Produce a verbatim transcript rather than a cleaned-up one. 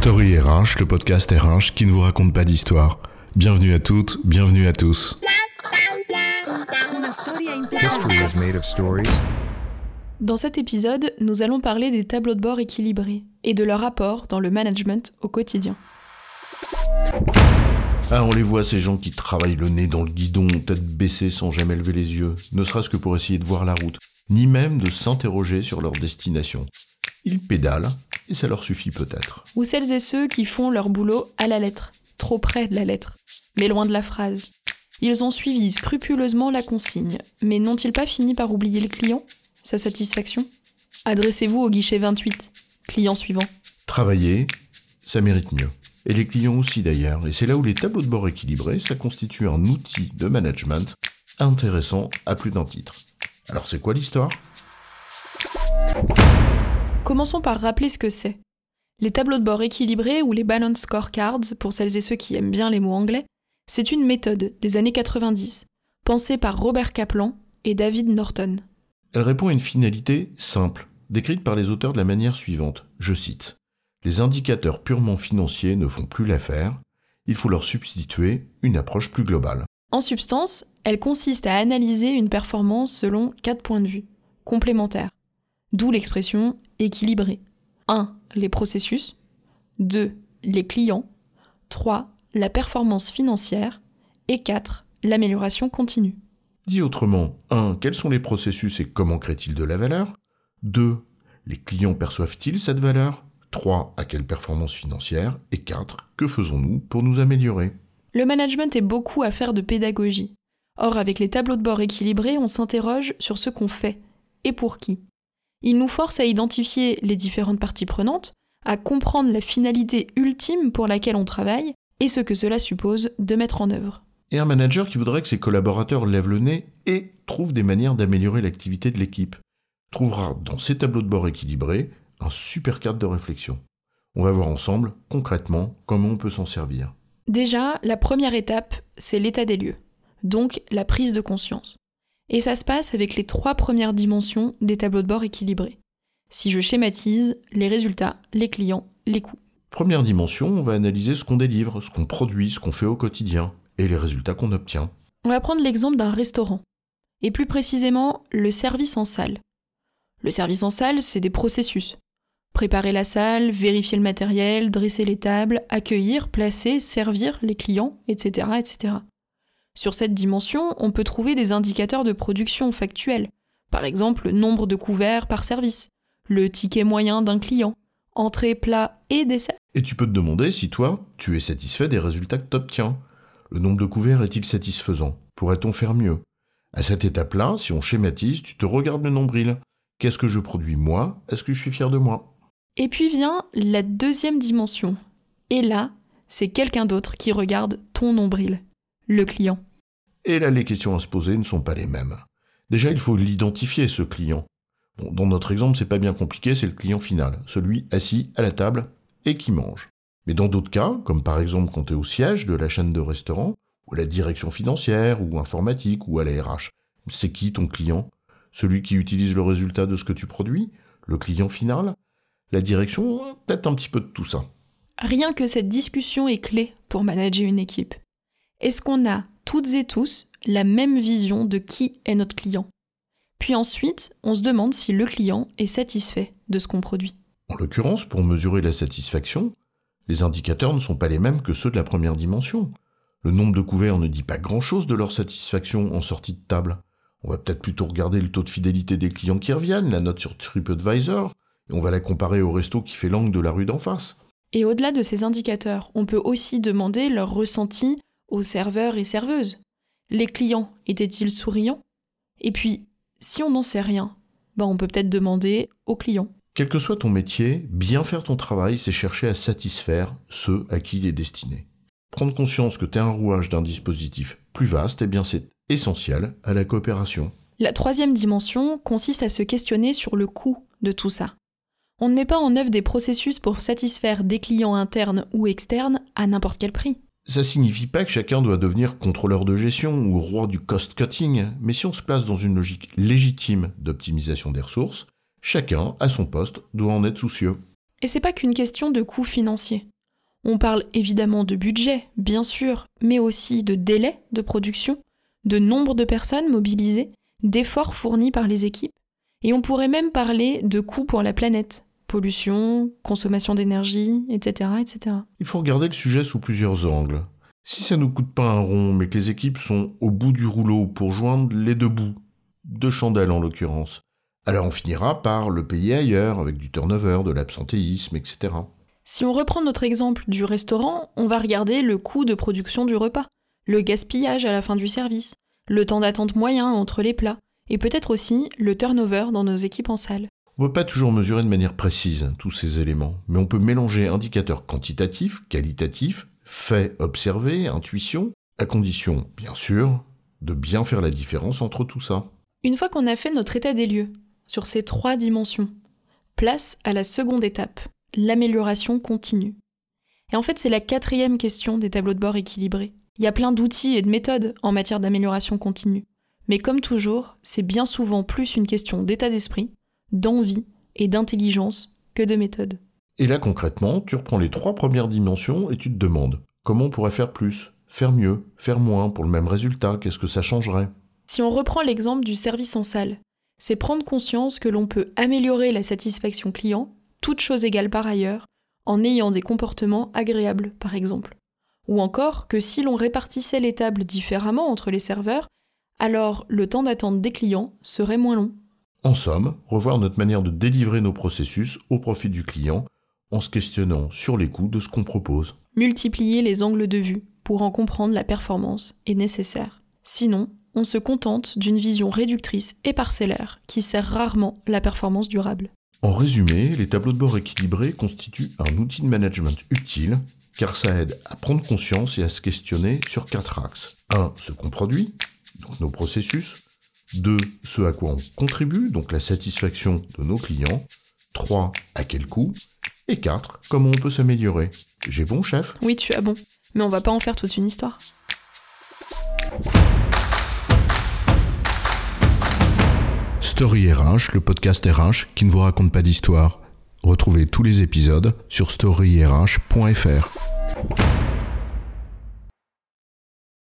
Story R H, le podcast R H qui ne vous raconte pas d'histoire. Bienvenue à toutes, bienvenue à tous. Dans cet épisode, nous allons parler des tableaux de bord équilibrés et de leur apport dans le management au quotidien. Ah, on les voit, ces gens qui travaillent le nez dans le guidon, tête baissée sans jamais lever les yeux, ne serait-ce que pour essayer de voir la route, ni même de s'interroger sur leur destination. Ils pédalent, et ça leur suffit peut-être. Ou celles et ceux qui font leur boulot à la lettre, trop près de la lettre, mais loin de la phrase. Ils ont suivi scrupuleusement la consigne, mais n'ont-ils pas fini par oublier le client ? Sa satisfaction ? Adressez-vous au guichet vingt-huit, client suivant. Travailler, ça mérite mieux. Et les clients aussi d'ailleurs, et c'est là où les tableaux de bord équilibrés, ça constitue un outil de management intéressant à plus d'un titre. Alors c'est quoi l'histoire ? Commençons par rappeler ce que c'est. Les tableaux de bord équilibrés, ou les balanced scorecards, pour celles et ceux qui aiment bien les mots anglais, c'est une méthode des années quatre-vingt-dix, pensée par Robert Kaplan et David Norton. Elle répond à une finalité simple, décrite par les auteurs de la manière suivante, je cite. « Les indicateurs purement financiers ne font plus l'affaire, il faut leur substituer une approche plus globale. » En substance, elle consiste à analyser une performance selon quatre points de vue, complémentaires. D'où l'expression équilibrée. un. Les processus. deux. Les clients. trois. La performance financière. Et quatre. L'amélioration continue. Dit autrement, un. Quels sont les processus et comment créent-ils de la valeur ? deux. Les clients perçoivent-ils cette valeur ? trois. À quelle performance financière ? Et quatre. Que faisons-nous pour nous améliorer ? Le management est beaucoup à faire de pédagogie. Or, avec les tableaux de bord équilibrés, on s'interroge sur ce qu'on fait et pour qui. Il nous force à identifier les différentes parties prenantes, à comprendre la finalité ultime pour laquelle on travaille et ce que cela suppose de mettre en œuvre. Et un manager qui voudrait que ses collaborateurs lèvent le nez et trouve des manières d'améliorer l'activité de l'équipe, trouvera dans ces tableaux de bord équilibrés un super cadre de réflexion. On va voir ensemble, concrètement, comment on peut s'en servir. Déjà, la première étape, c'est l'état des lieux, donc la prise de conscience. Et ça se passe avec les trois premières dimensions des tableaux de bord équilibrés. Si je schématise, les résultats, les clients, les coûts. Première dimension, on va analyser ce qu'on délivre, ce qu'on produit, ce qu'on fait au quotidien, et les résultats qu'on obtient. On va prendre l'exemple d'un restaurant, et plus précisément, le service en salle. Le service en salle, c'est des processus. Préparer la salle, vérifier le matériel, dresser les tables, accueillir, placer, servir les clients, et cetera, et cetera. Sur cette dimension, on peut trouver des indicateurs de production factuels, par exemple le nombre de couverts par service, le ticket moyen d'un client, entrée, plat et dessert. Et tu peux te demander si toi, tu es satisfait des résultats que tu obtiens. Le nombre de couverts est-il satisfaisant ? Pourrait-on faire mieux ? À cette étape-là, si on schématise, tu te regardes le nombril. Qu'est-ce que je produis moi ? Est-ce que je suis fier de moi ? Et puis vient la deuxième dimension. Et là, c'est quelqu'un d'autre qui regarde ton nombril, le client. Et là, les questions à se poser ne sont pas les mêmes. Déjà, il faut l'identifier, ce client. Bon, dans notre exemple, c'est pas bien compliqué, c'est le client final, celui assis à la table et qui mange. Mais dans d'autres cas, comme par exemple quand tu es au siège de la chaîne de restaurant, ou à la direction financière, ou informatique, ou à la R H, c'est qui ton client ? Celui qui utilise le résultat de ce que tu produis ? Le client final ? La direction ? Peut-être un petit peu de tout ça. Rien que cette discussion est clé pour manager une équipe. Est-ce qu'on a, toutes et tous, la même vision de qui est notre client ? Puis ensuite, on se demande si le client est satisfait de ce qu'on produit. En l'occurrence, pour mesurer la satisfaction, les indicateurs ne sont pas les mêmes que ceux de la première dimension. Le nombre de couverts ne dit pas grand-chose de leur satisfaction en sortie de table. On va peut-être plutôt regarder le taux de fidélité des clients qui reviennent, la note sur TripAdvisor, et on va la comparer au resto qui fait l'angle de la rue d'en face. Et au-delà de ces indicateurs, on peut aussi demander leur ressenti aux serveurs et serveuses. Les clients étaient-ils souriants ? Et puis, si on n'en sait rien, ben on peut peut-être demander aux clients. Quel que soit ton métier, bien faire ton travail, c'est chercher à satisfaire ceux à qui il est destiné. Prendre conscience que tu es un rouage d'un dispositif plus vaste, eh bien c'est essentiel à la coopération. La troisième dimension consiste à se questionner sur le coût de tout ça. On ne met pas en œuvre des processus pour satisfaire des clients internes ou externes à n'importe quel prix. Ça signifie pas que chacun doit devenir contrôleur de gestion ou roi du cost-cutting, mais si on se place dans une logique légitime d'optimisation des ressources, chacun, à son poste, doit en être soucieux. Et c'est pas qu'une question de coût financier. On parle évidemment de budget, bien sûr, mais aussi de délai de production, de nombre de personnes mobilisées, d'efforts fournis par les équipes, et on pourrait même parler de coûts pour la planète. Pollution, consommation d'énergie, et cetera, et cetera. Il faut regarder le sujet sous plusieurs angles. Si ça ne nous coûte pas un rond, mais que les équipes sont au bout du rouleau pour joindre les deux bouts, deux chandelles en l'occurrence, alors on finira par le payer ailleurs, avec du turnover, de l'absentéisme, et cetera. Si on reprend notre exemple du restaurant, on va regarder le coût de production du repas, le gaspillage à la fin du service, le temps d'attente moyen entre les plats, et peut-être aussi le turnover dans nos équipes en salle. On ne peut pas toujours mesurer de manière précise tous ces éléments, mais on peut mélanger indicateurs quantitatifs, qualitatifs, faits observés, intuitions, à condition, bien sûr, de bien faire la différence entre tout ça. Une fois qu'on a fait notre état des lieux, sur ces trois dimensions, place à la seconde étape, l'amélioration continue. Et en fait, c'est la quatrième question des tableaux de bord équilibrés. Il y a plein d'outils et de méthodes en matière d'amélioration continue, mais comme toujours, c'est bien souvent plus une question d'état d'esprit, d'envie et d'intelligence que de méthode. Et là concrètement, tu reprends les trois premières dimensions et tu te demandes comment on pourrait faire plus, faire mieux, faire moins pour le même résultat, qu'est-ce que ça changerait ? Si on reprend l'exemple du service en salle, c'est prendre conscience que l'on peut améliorer la satisfaction client, toutes choses égales par ailleurs, en ayant des comportements agréables par exemple. Ou encore que si l'on répartissait les tables différemment entre les serveurs, alors le temps d'attente des clients serait moins long. En somme, revoir notre manière de délivrer nos processus au profit du client en se questionnant sur les coûts de ce qu'on propose. Multiplier les angles de vue pour en comprendre la performance est nécessaire. Sinon, on se contente d'une vision réductrice et parcellaire qui sert rarement la performance durable. En résumé, les tableaux de bord équilibrés constituent un outil de management utile car ça aide à prendre conscience et à se questionner sur quatre axes. un. Ce qu'on produit, donc nos processus. deux. Ce à quoi on contribue, donc la satisfaction de nos clients. trois. À quel coût. Et quatre. Comment on peut s'améliorer. J'ai bon, chef ? Oui, tu as bon. Mais on va pas en faire toute une histoire. Story R H, le podcast R H qui ne vous raconte pas d'histoire. Retrouvez tous les épisodes sur story r h point f r.